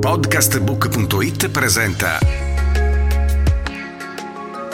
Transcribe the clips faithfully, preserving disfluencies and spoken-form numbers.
Podcastbook.it presenta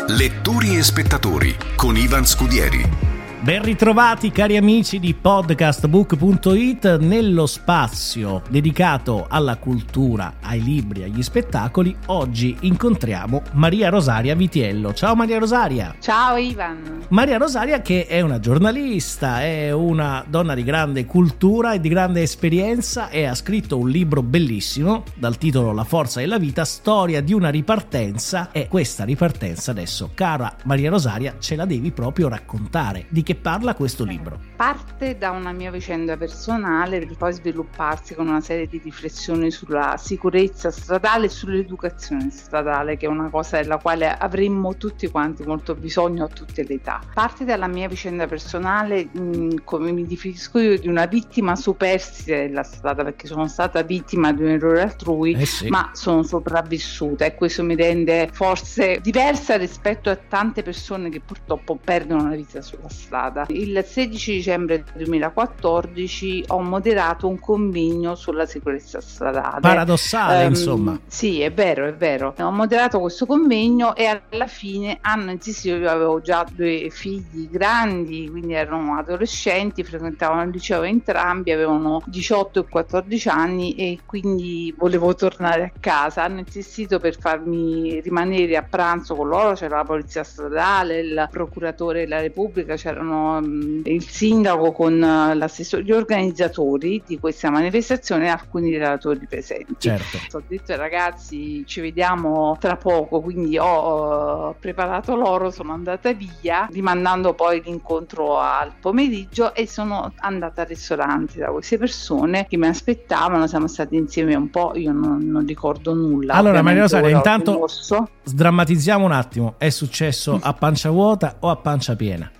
Lettori e spettatori con Ivan Scudieri. Ben ritrovati cari amici di Podcastbook.it nello spazio dedicato alla cultura, ai libri, agli spettacoli. Oggi incontriamo Maria Rosaria Vitiello. Ciao Maria Rosaria. Ciao Ivan. Maria Rosaria, che è una giornalista, è una donna di grande cultura e di grande esperienza, e ha scritto un libro bellissimo dal titolo La forza della vita, storia di una ripartenza. E questa ripartenza adesso, cara Maria Rosaria, ce la devi proprio raccontare. Di che parla questo libro? Parte da una mia vicenda personale per poi svilupparsi con una serie di riflessioni sulla sicurezza stradale e sull'educazione stradale, che è una cosa della quale avremmo tutti quanti molto bisogno a tutte le età. Parte dalla mia vicenda personale, mh, come mi definisco io, di una vittima superstite della strada, perché sono stata vittima di un errore altrui, eh sì. ma sono sopravvissuta, e questo mi rende forse diversa rispetto a tante persone che purtroppo perdono la vita sulla strada. Il sedici dicembre duemilaquattordici ho moderato un convegno sulla sicurezza stradale. Paradossale, um, insomma. Sì, è vero, è vero. Ho moderato questo convegno e alla fine hanno insisto. Io avevo già due figli grandi, quindi erano adolescenti, frequentavano il liceo entrambi, avevano diciotto e quattordici anni, e quindi volevo tornare a casa. Hanno insistito per farmi rimanere a pranzo con loro. C'era la polizia stradale, il procuratore della Repubblica, c'erano il sindaco con l'assessore, gli organizzatori di questa manifestazione e alcuni relatori presenti. Certo. Ho detto ai ragazzi ci vediamo tra poco, quindi ho preparato loro, sono andata via rimandando poi l'incontro al pomeriggio, e sono andata al ristorante da queste persone che mi aspettavano. Siamo stati insieme un po', io non, non ricordo nulla. Allora Maria Rosaria, intanto rimorso. Sdrammatizziamo un attimo, è successo a pancia vuota o a pancia piena?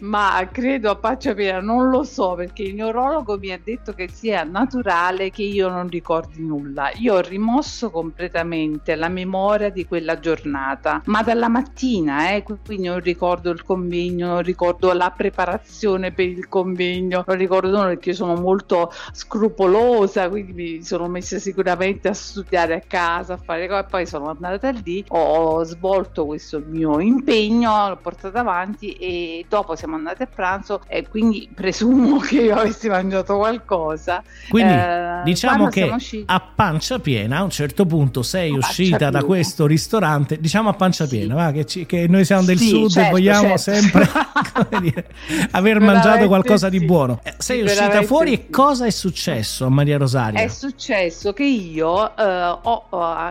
Ma credo a pancia piena, non lo so, perché il neurologo mi ha detto che sia naturale che io non ricordi nulla. Io ho rimosso completamente la memoria di quella giornata, ma dalla mattina, eh, quindi non ricordo il convegno, non ricordo la preparazione per il convegno, non ricordo nulla, perché io sono molto scrupolosa, quindi mi sono messa sicuramente a studiare a casa, a fare cose, e poi sono andata lì, ho svolto questo mio impegno, l'ho portato avanti, e E dopo siamo andati a pranzo, e quindi presumo che io avessi mangiato qualcosa. Quindi eh, diciamo che usciti... a pancia piena a un certo punto sei a uscita piena. Da questo ristorante, diciamo a pancia sì. piena, va? Che, ci, che noi siamo del sì, sud, certo, e vogliamo certo. sempre come dire, aver mangiato qualcosa sì. di buono. Sei uscita fuori sì. e cosa è successo a Maria Rosaria? È successo che io, eh, ho,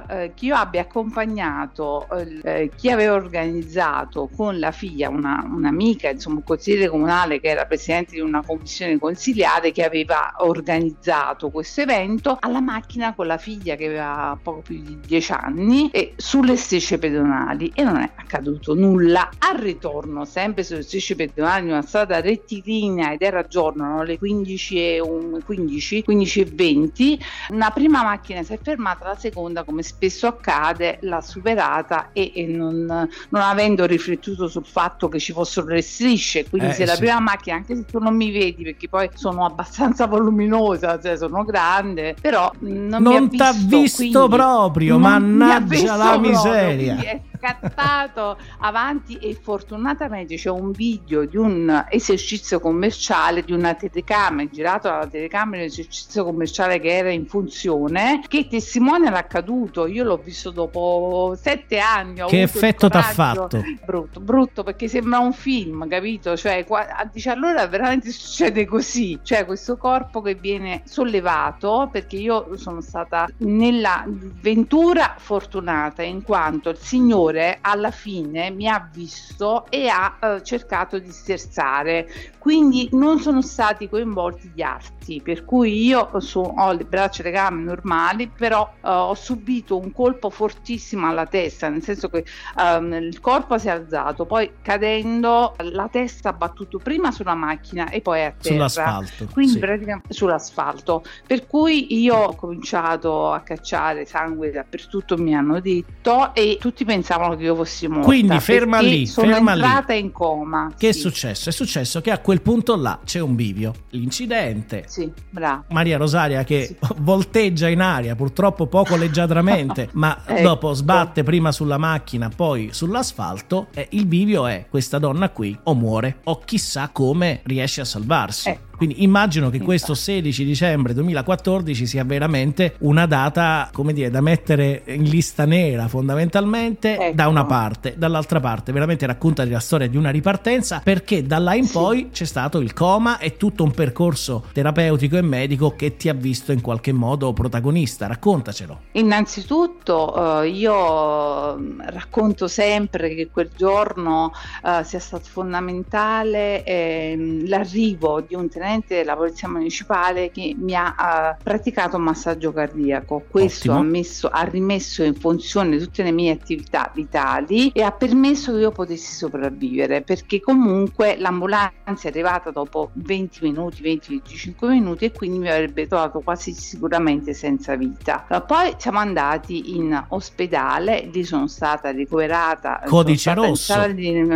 eh, che io abbia accompagnato eh, chi aveva organizzato con la figlia una, una amica, insomma un consigliere comunale che era presidente di una commissione consiliare che aveva organizzato questo evento, alla macchina con la figlia che aveva poco più di dieci anni, e sulle strisce pedonali, e non è accaduto nulla. Al ritorno, sempre sulle strisce pedonali, una strada rettilinea, ed era giorno, erano le quindici e venti, una prima macchina si è fermata, la seconda, come spesso accade, l'ha superata, e, e non, non avendo riflettuto sul fatto che ci fosse le strisce, quindi eh, se la sì. prima macchina, anche se tu non mi vedi, perché poi sono abbastanza voluminosa, cioè sono grande, però non, non mi ha visto, visto quindi, proprio, mannaggia la miseria, proprio, scattato avanti. E fortunatamente c'è un video di un esercizio commerciale, di una telecamera, girato dalla telecamera di un esercizio commerciale che era in funzione, che testimonia l'accaduto. Io l'ho visto dopo sette anni. Ho che avuto effetto t'ha fatto? Brutto, brutto, perché sembra un film, capito? Cioè, a dici allora veramente succede così, cioè questo corpo che viene sollevato, perché io sono stata nella ventura fortunata, in quanto il signore alla fine mi ha visto e ha eh, cercato di sterzare, quindi non sono stati coinvolti gli arti, per cui io so, ho le braccia e le gambe normali, però eh, ho subito un colpo fortissimo alla testa, nel senso che ehm, il corpo si è alzato, poi cadendo la testa ha battuto prima sulla macchina e poi a terra, sull'asfalto, quindi sì. praticamente sull'asfalto, per cui io ho cominciato a cacciare sangue dappertutto, mi hanno detto, e tutti pensavano pensavano che io fossi morta. Quindi ferma lì, sono ferma entrata lì. In coma. Che sì. è successo? È successo che a quel punto là c'è un bivio, l'incidente. Sì, bravo. Maria Rosaria che sì. volteggia in aria, purtroppo poco leggiadramente, ma ecco. dopo sbatte prima sulla macchina, poi sull'asfalto. E il bivio è questa donna qui o muore o chissà come riesce a salvarsi. Ecco. Quindi immagino che questo sedici dicembre duemilaquattordici sia veramente una data, come dire, da mettere in lista nera fondamentalmente, ecco. da una parte, dall'altra parte veramente racconta la storia di una ripartenza, perché da là in sì. poi c'è stato il coma e tutto un percorso terapeutico e medico che ti ha visto in qualche modo protagonista. Raccontacelo. Innanzitutto eh, io racconto sempre che quel giorno eh, sia stato fondamentale eh, l'arrivo di un della polizia municipale che mi ha uh, praticato un massaggio cardiaco. Questo ha, messo, ha rimesso in funzione tutte le mie attività vitali e ha permesso che io potessi sopravvivere, perché comunque l'ambulanza è arrivata dopo venti minuti, venti venticinque minuti e quindi mi avrebbe trovato quasi sicuramente senza vita. Uh, poi siamo andati in ospedale, lì sono stata ricoverata. Codice stata rosso. Di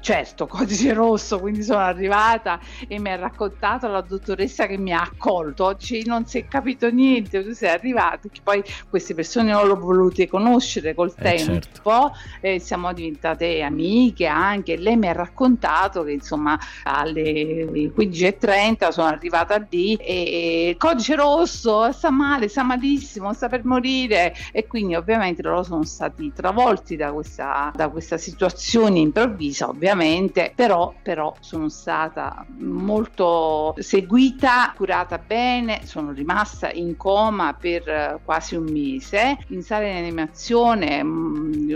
certo, codice rosso, quindi sono arrivata e mi ha raccontato la dottoressa che mi ha accolto, oggi non si è capito niente, tu sei arrivato, che poi queste persone non l'ho volute conoscere col eh tempo, certo. eh, siamo diventate amiche anche, lei mi ha raccontato che insomma alle quindici e trenta sono arrivata lì e, e codice rosso, sta male, sta malissimo, sta per morire e quindi ovviamente loro sono stati travolti da questa, da questa situazione improvvisa ovviamente, però, però sono stata molto seguita, curata bene, sono rimasta in coma per quasi un mese, in sala di animazione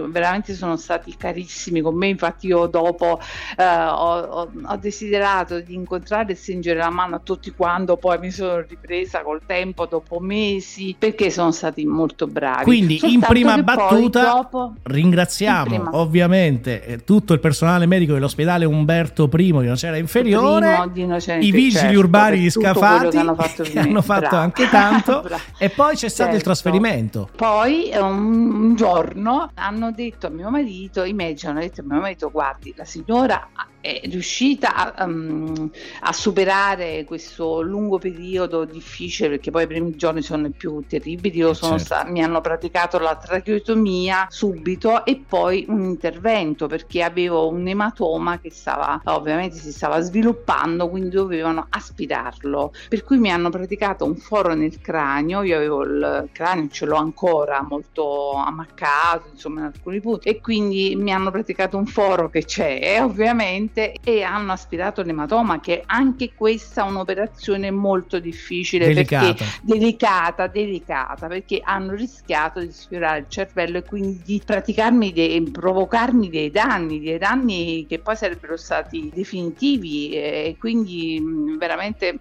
veramente sono stati carissimi con me, infatti io dopo eh, ho, ho desiderato di incontrare e stringere la mano a tutti quando poi mi sono ripresa col tempo dopo mesi, perché sono stati molto bravi. Quindi soltanto in prima battuta dopo, ringraziamo prima. ovviamente tutto il personale medico dell'ospedale Umberto I di Nocera Inferiore, primo di Nocera i vigili certo, urbani di Scafati che hanno fatto, che hanno fatto bravo, anche tanto bravo. E poi c'è stato certo. il trasferimento. Poi un, un giorno hanno detto a mio marito, i medici hanno detto a mio marito, guardi, la signora è riuscita a, um, a superare questo lungo periodo difficile, perché poi i primi giorni sono i più terribili. Io sono certo. sta, mi hanno praticato la tracheotomia subito e poi un intervento, perché avevo un ematoma che stava ovviamente si stava sviluppando, quindi dovevano aspirarlo, per cui mi hanno praticato un foro nel cranio. Io avevo il cranio, ce l'ho ancora molto ammaccato insomma in alcuni punti, e quindi mi hanno praticato un foro che c'è ovviamente, e hanno aspirato l'ematoma, che anche questa è un'operazione molto difficile, delicata. Perché delicata, delicata, perché hanno rischiato di sfiorare il cervello e quindi di praticarmi dei, provocarmi dei danni, dei danni che poi sarebbero stati definitivi e quindi veramente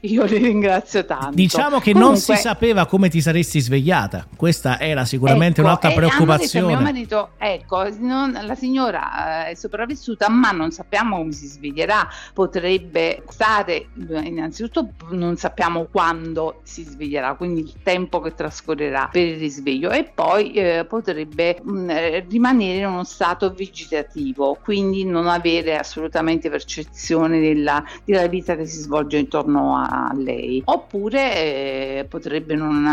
io li ringrazio tanto. Diciamo che comunque non si sapeva come ti saresti svegliata, questa era sicuramente ecco, un'altra preoccupazione. Mio marito, ecco, non, la signora è sopravvissuta ma non sapeva sappiamo come si sveglierà, potrebbe stare, innanzitutto non sappiamo quando si sveglierà, quindi il tempo che trascorrerà per il risveglio, e poi eh, potrebbe mh, rimanere in uno stato vegetativo, quindi non avere assolutamente percezione della, della vita che si svolge intorno a lei, oppure eh, potrebbe non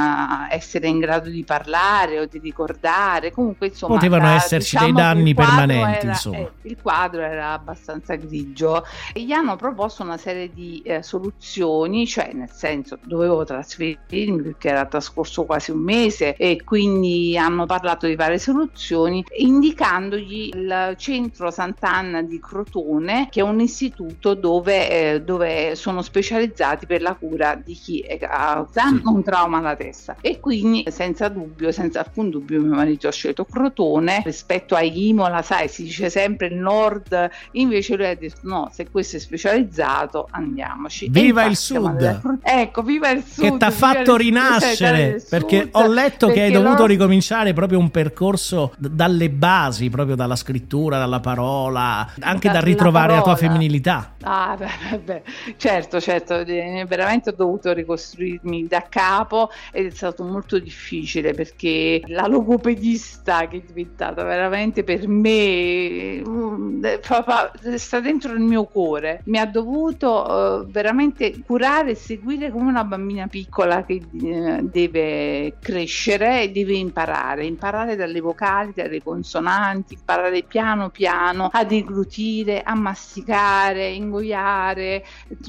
essere in grado di parlare o di ricordare, comunque insomma potevano la, esserci diciamo, dei danni permanenti era, insomma. Eh, il quadro era abbastanza abbastanza grigio e gli hanno proposto una serie di eh, soluzioni, cioè nel senso dovevo trasferirmi perché era trascorso quasi un mese e quindi hanno parlato di varie soluzioni, indicandogli il centro Sant'Anna di Crotone, che è un istituto dove, eh, dove sono specializzati per la cura di chi ha un trauma alla testa, e quindi senza dubbio, senza alcun dubbio mio marito ha scelto Crotone rispetto a Imola, sai si dice sempre il nord, invece invece lui ha detto no, se questo è specializzato andiamoci. Viva il Sud! Della... Ecco, viva il Sud! Che t'ha fatto rinascere, perché ho letto che hai dovuto lo... ricominciare proprio un percorso dalle basi, proprio dalla scrittura, dalla parola, anche da, da ritrovare la, la tua femminilità. Ah, beh, beh, certo, certo, veramente ho dovuto ricostruirmi da capo ed è stato molto difficile perché la logopedista che è diventata veramente per me fa, fa, sta dentro il mio cuore, mi ha dovuto eh, veramente curare e seguire come una bambina piccola che eh, deve crescere e deve imparare, imparare dalle vocali, dalle consonanti, imparare piano piano a deglutire, a masticare, ingoiare,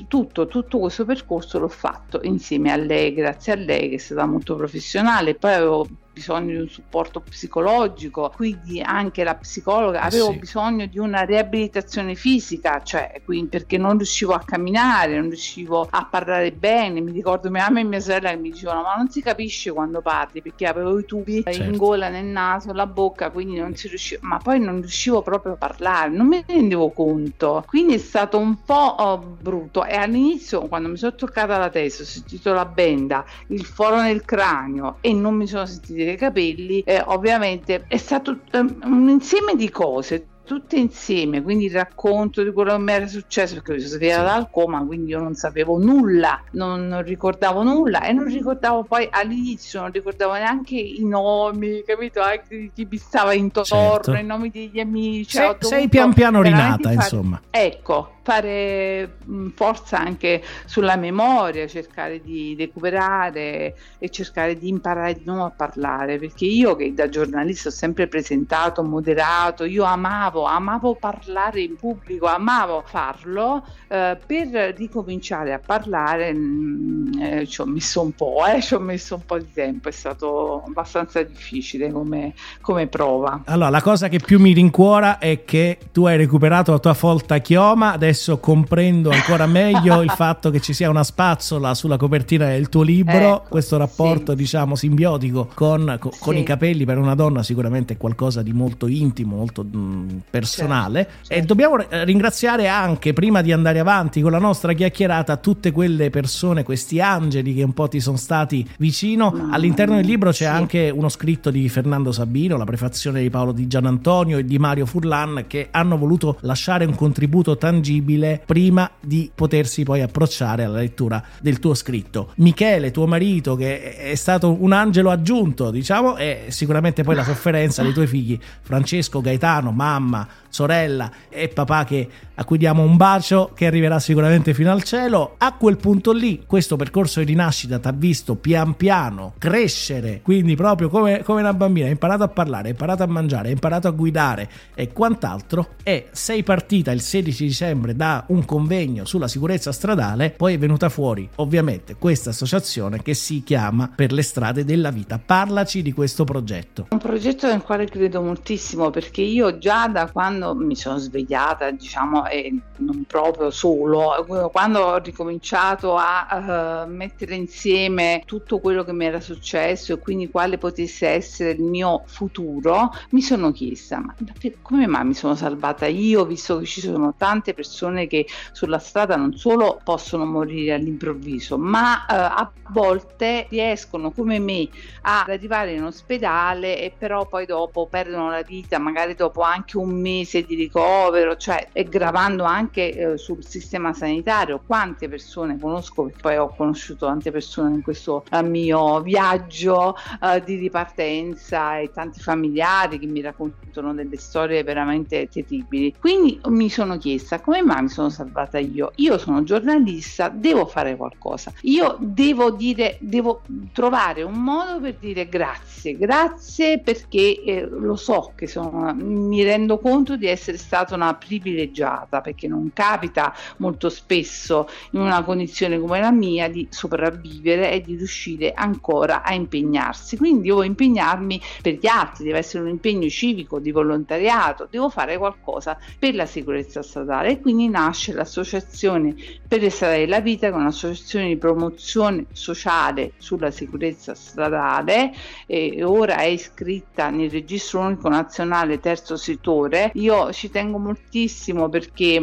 tutto, tutto questo percorso l'ho fatto insieme a lei, grazie a lei che è stata molto professionale. Poi avevo bisogno di un supporto psicologico, quindi anche la psicologa, avevo sì. bisogno di una riabilitazione fisica, cioè quindi perché non riuscivo a camminare, non riuscivo a parlare bene. Mi ricordo mia mamma e mia sorella che mi dicevano ma non si capisce quando parli, perché avevo i tubi certo. in gola, nel naso, la bocca, quindi non si riuscivo, ma poi non riuscivo proprio a parlare, non mi rendevo conto, quindi è stato un po' brutto. E all'inizio quando mi sono toccata la testa ho sentito la benda, il foro nel cranio e non mi sono sentita dei capelli, eh, ovviamente è stato eh, un insieme di cose tutte insieme, quindi il racconto di quello che mi era successo, perché mi sono svegliata sì. dal coma, quindi io non sapevo nulla, non, non ricordavo nulla e non ricordavo poi all'inizio, non ricordavo neanche i nomi, capito? Anche di chi mi stava intorno, certo. i nomi degli amici. Se, sei pian piano rinata, fare, insomma. Ecco, fare forza anche sulla memoria, cercare di recuperare e cercare di imparare di nuovo a parlare, perché io che da giornalista ho sempre presentato, moderato, io amavo amavo parlare in pubblico, amavo farlo, eh, per ricominciare a parlare mh, eh, ci ho messo un po', eh, ci ho messo un po' di tempo, è stato abbastanza difficile come, come prova. Allora, la cosa che più mi rincuora è che tu hai recuperato la tua folta chioma, adesso comprendo ancora meglio il fatto che ci sia una spazzola sulla copertina del tuo libro, ecco, questo rapporto sì. diciamo simbiotico con, con sì. i capelli per una donna sicuramente è qualcosa di molto intimo, molto mh, personale, certo, certo. E dobbiamo ringraziare anche, prima di andare avanti con la nostra chiacchierata, tutte quelle persone, questi angeli che un po' ti sono stati vicino. Mm, all'interno del libro c'è sì. anche uno scritto di Fernando Sabino, la prefazione di Paolo Di Gian Antonio e di Mario Furlan, che hanno voluto lasciare un contributo tangibile prima di potersi poi approcciare alla lettura del tuo scritto. Michele, tuo marito, che è stato un angelo aggiunto, diciamo, e sicuramente poi la sofferenza dei tuoi figli Francesco, Gaetano, mamma mamma, sorella e papà, che a cui diamo un bacio che arriverà sicuramente fino al cielo. A quel punto lì questo percorso di rinascita ti ha visto pian piano crescere, quindi proprio come, come una bambina hai imparato a parlare, hai imparato a mangiare, hai imparato a guidare e quant'altro, e sei partita il sedici dicembre da un convegno sulla sicurezza stradale, poi è venuta fuori ovviamente questa associazione che si chiama Per le strade della vita. Parlaci di questo progetto. Un progetto nel quale credo moltissimo, perché io già da quando mi sono svegliata, diciamo, e eh, non proprio solo, quando ho ricominciato a uh, mettere insieme tutto quello che mi era successo e quindi quale potesse essere il mio futuro, mi sono chiesta ma per, come mai mi sono salvata io, visto che ci sono tante persone che sulla strada non solo possono morire all'improvviso, ma uh, a volte riescono come me ad arrivare in ospedale e però poi dopo perdono la vita, magari dopo anche un mese di ricovero, cioè e gravando anche eh, sul sistema sanitario. Quante persone conosco, perché poi ho conosciuto tante persone in questo eh, mio viaggio eh, di ripartenza, e tanti familiari che mi raccontano delle storie veramente terribili. Quindi mi sono chiesta come mai mi sono salvata io, io sono giornalista, devo fare qualcosa, io devo dire, devo trovare un modo per dire grazie, grazie perché eh, lo so che sono, mi rendo conto di essere stata una privilegiata, perché non capita molto spesso in una condizione come la mia di sopravvivere e di riuscire ancora a impegnarsi. Quindi devo impegnarmi per gli altri, deve essere un impegno civico, di volontariato, devo fare qualcosa per la sicurezza stradale. E quindi anni nasce l'associazione Per le strade della vita, che è un'associazione di promozione sociale sulla sicurezza stradale, e ora è iscritta nel registro unico nazionale terzo settore. Io ci tengo moltissimo perché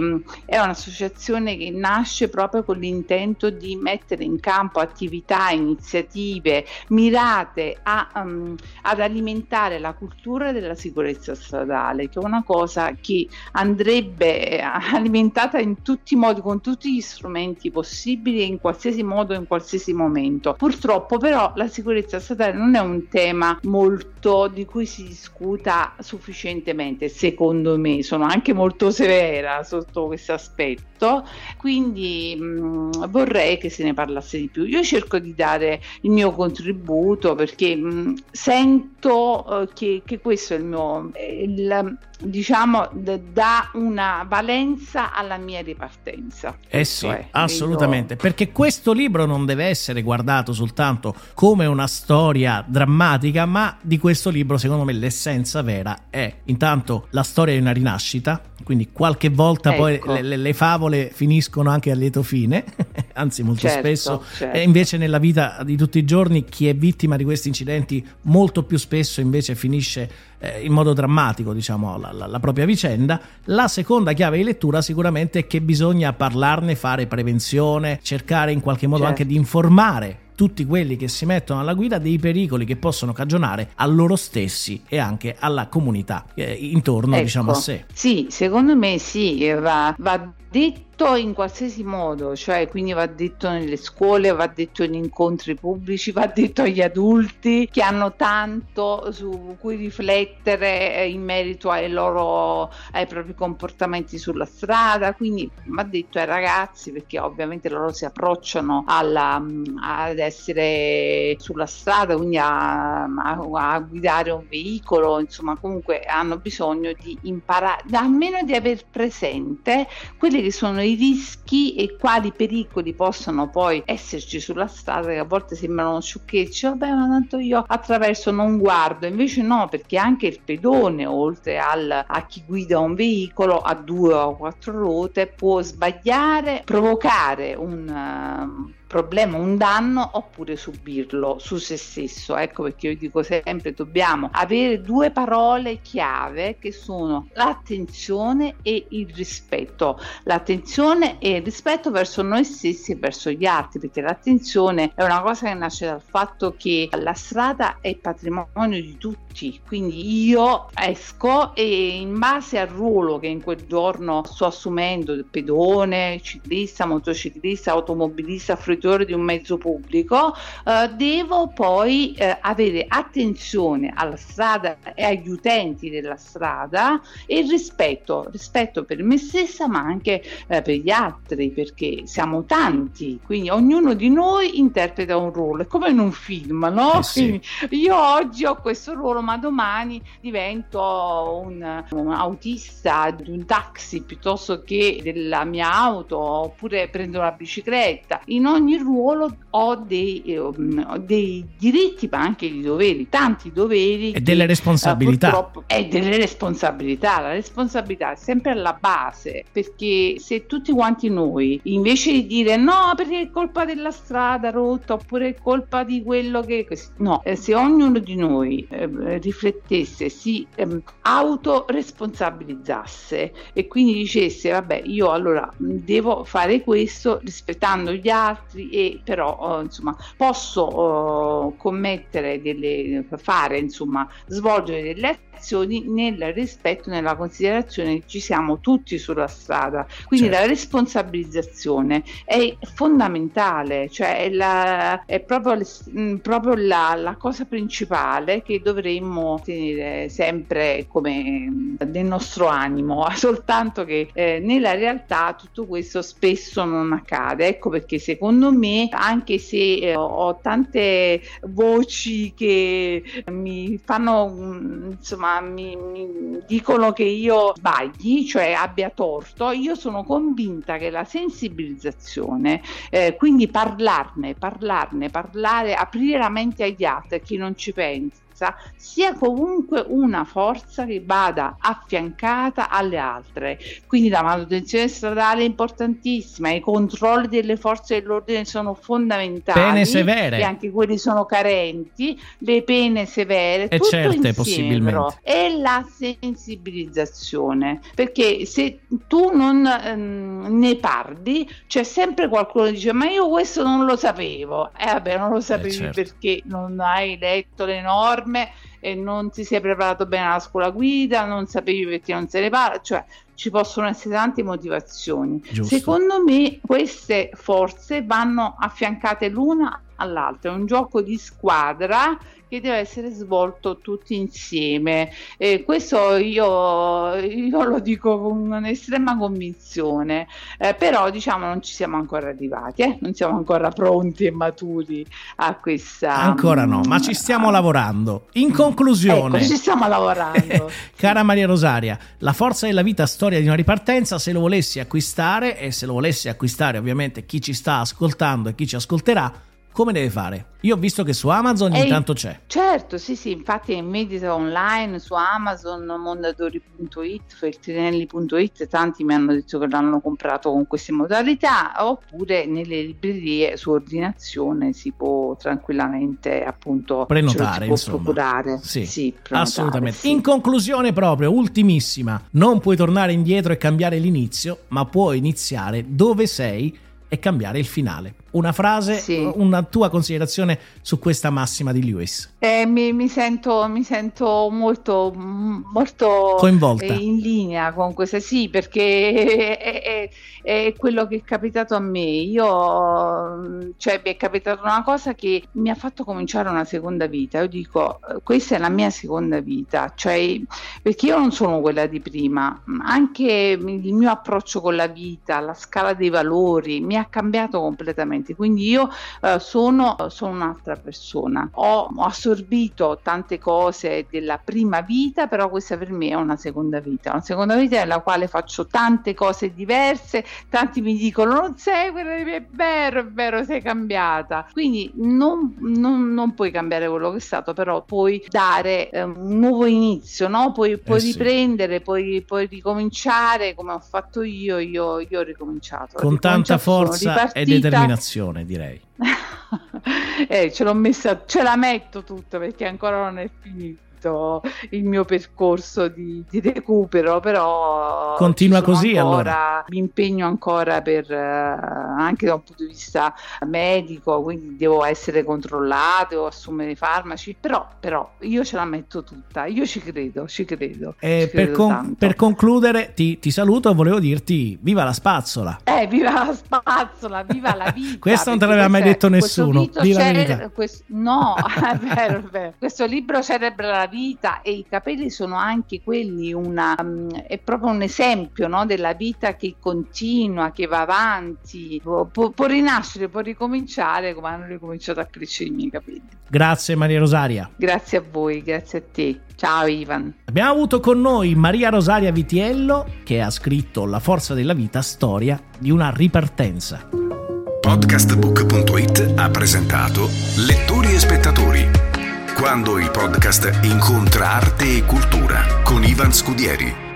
è un'associazione che nasce proprio con l'intento di mettere in campo attività, iniziative mirate a, um, ad alimentare la cultura della sicurezza stradale, che è una cosa che andrebbe alimentata in tutti i modi, con tutti gli strumenti possibili, in qualsiasi modo, in qualsiasi momento. Purtroppo però la sicurezza stradale non è un tema molto di cui si discuta sufficientemente, secondo me. Sono anche molto severa sotto questo aspetto, quindi mh, vorrei che se ne parlasse di più. Io cerco di dare il mio contributo perché mh, sento eh, che, che questo è il mio... Il, diciamo dà una valenza alla mia ripartenza. Eh sì, cioè, assolutamente, vedo... perché questo libro non deve essere guardato soltanto come una storia drammatica, ma di questo libro secondo me l'essenza vera è intanto la storia di una rinascita, quindi qualche volta, ecco, poi le, le favole finiscono anche a lieto fine, anzi molto certo, spesso, certo. E invece nella vita di tutti i giorni chi è vittima di questi incidenti molto più spesso invece finisce eh, in modo drammatico, diciamo, la, la, la propria vicenda. La seconda chiave di lettura sicuramente è che bisogna parlarne, fare prevenzione, cercare in qualche modo, certo, anche di informare tutti quelli che si mettono alla guida dei pericoli che possono cagionare a loro stessi e anche alla comunità eh, intorno, ecco, diciamo a sé. Sì, secondo me sì, va, va detto in qualsiasi modo, cioè quindi va detto nelle scuole, va detto in incontri pubblici, va detto agli adulti che hanno tanto su cui riflettere in merito ai loro, ai propri comportamenti sulla strada, quindi va detto ai ragazzi perché ovviamente loro si approcciano alla, ad essere essere sulla strada, quindi a, a, a guidare un veicolo, insomma comunque hanno bisogno di imparare, almeno di aver presente quelli che sono i rischi e quali pericoli possono poi esserci sulla strada, che a volte sembrano sciocchezze, vabbè ma tanto io attraverso, non guardo, invece no, perché anche il pedone, oltre al, a chi guida un veicolo a due o quattro ruote, può sbagliare, provocare un... Uh, problema, un danno, oppure subirlo su se stesso. Ecco perché io dico sempre dobbiamo avere due parole chiave che sono l'attenzione e il rispetto. L'attenzione e il rispetto verso noi stessi e verso gli altri, perché l'attenzione è una cosa che nasce dal fatto che la strada è patrimonio di tutti, quindi io esco e in base al ruolo che in quel giorno sto assumendo, del pedone, ciclista, motociclista, automobilista, fruit di un mezzo pubblico, eh, devo poi eh, avere attenzione alla strada e agli utenti della strada e rispetto, rispetto per me stessa ma anche eh, per gli altri, perché siamo tanti, quindi ognuno di noi interpreta un ruolo, è come in un film, no? Eh sì. Io oggi ho questo ruolo ma domani divento un, un autista di un taxi piuttosto che della mia auto, oppure prendo la bicicletta. In ogni ogni ruolo ho dei, eh, dei diritti ma anche dei doveri, tanti doveri e delle responsabilità, eh, e delle responsabilità. La responsabilità è sempre alla base, perché se tutti quanti noi invece di dire no perché è colpa della strada rotta oppure è colpa di quello che no, eh, se ognuno di noi eh, riflettesse, si eh, autoresponsabilizzasse e quindi dicesse vabbè io allora devo fare questo rispettando gli altri, e però uh, insomma posso uh, commettere delle fare insomma svolgere delle azioni nel rispetto, nella considerazione che ci siamo tutti sulla strada, quindi certo, la responsabilizzazione è fondamentale, cioè è, la, è proprio, mh, proprio la, la cosa principale che dovremmo tenere sempre come mh, nel nostro animo, soltanto che eh, nella realtà tutto questo spesso non accade. Ecco perché secondo me, anche se eh, ho tante voci che mi fanno, insomma, mi, mi dicono che io sbagli, cioè abbia torto, io sono convinta che la sensibilizzazione, eh, quindi parlarne, parlarne, parlare, aprire la mente agli altri, a chi non ci pensa, forza sia comunque una forza che vada affiancata alle altre. Quindi la manutenzione stradale è importantissima, i controlli delle forze dell'ordine sono fondamentali, pene severe, e anche quelli sono carenti, le pene severe, e tutto certe, insieme, possibilmente. Però, e la sensibilizzazione, perché se tu non ehm, ne parli, c'è sempre qualcuno che dice: ma io questo non lo sapevo. E eh, vabbè, non lo sapevi eh, certo. perché non hai letto le norme e non ti sei preparato bene alla scuola guida, non sapevi perché non se ne parla, cioè ci possono essere tante motivazioni. Giusto. Secondo me queste forze vanno affiancate l'una all'altra, è un gioco di squadra che deve essere svolto tutti insieme. Eh, questo io, io lo dico con un'estrema convinzione, eh, però diciamo non ci siamo ancora arrivati, eh? non siamo ancora pronti e maturi a questa... Ancora no, ma ci stiamo ah. lavorando. In conclusione... Ecco, ci stiamo lavorando. Cara Maria Rosaria, La forza della vita, storia di una ripartenza, se lo volessi acquistare, e se lo volessi acquistare ovviamente chi ci sta ascoltando e chi ci ascolterà, come deve fare? Io ho visto che su Amazon ogni tanto c'è. Certo, sì, sì, infatti è in vendita online su Amazon, Mondadori punto it, Feltrinelli punto it, tanti mi hanno detto che l'hanno comprato con queste modalità, oppure nelle librerie su ordinazione si può tranquillamente appunto prenotare, cioè, si può procurare. Sì, sì, prenotare, assolutamente. Sì. In conclusione proprio, ultimissima, non puoi tornare indietro e cambiare l'inizio, ma puoi iniziare dove sei e cambiare il finale. Una frase, sì. una tua considerazione su questa massima di Lewis. Eh, mi, mi sento mi sento molto molto coinvolta, in linea con questa, sì, perché è, è, è quello che è capitato a me. Io, cioè, mi è capitata una cosa che mi ha fatto cominciare una seconda vita. Io dico, questa è la mia seconda vita, cioè, perché io non sono quella di prima. Anche il mio approccio con la vita, la scala dei valori, mi ha cambiato completamente. Quindi io eh, sono, sono un'altra persona, ho, ho assorbito tante cose della prima vita, però questa per me è una seconda vita, una seconda vita nella quale faccio tante cose diverse. Tanti mi dicono: non sei quella di me, è vero, è vero, sei cambiata. Quindi non, non, non puoi cambiare quello che è stato, però puoi dare eh, un nuovo inizio, no? Puoi, puoi eh riprendere, sì. puoi, puoi ricominciare come ho fatto io, io, io ho ricominciato. Con ho ricominciato, tanta forza e determinazione. Direi eh, ce l'ho messa, ce la metto tutta, perché ancora non è finito il mio percorso di, di recupero, però continua così ancora, allora. Mi impegno ancora per, eh, anche da un punto di vista medico, quindi devo essere controllata, devo assumere i farmaci, però, però io ce la metto tutta, io ci credo, ci credo, eh, ci per, credo con, per concludere ti, ti saluto, volevo dirti viva la spazzola, eh, viva la spazzola, viva la vita. Questo non te l'aveva mai detto nessuno, cere- questo, no, è vero, è vero. Questo libro celebra la vita, e i capelli sono anche quelli, una, um, è proprio un esempio, no, della vita che continua, che va avanti, può, può, può rinascere, può ricominciare, come hanno ricominciato a crescere i miei capelli. Grazie Maria Rosaria. Grazie a voi, grazie a te. Ciao Ivan. Abbiamo avuto con noi Maria Rosaria Vitiello, che ha scritto La forza della vita, storia di una ripartenza. Podcastbook punto it ha presentato Lettori e spettatori, quando il podcast incontra arte e cultura, con Ivan Scudieri.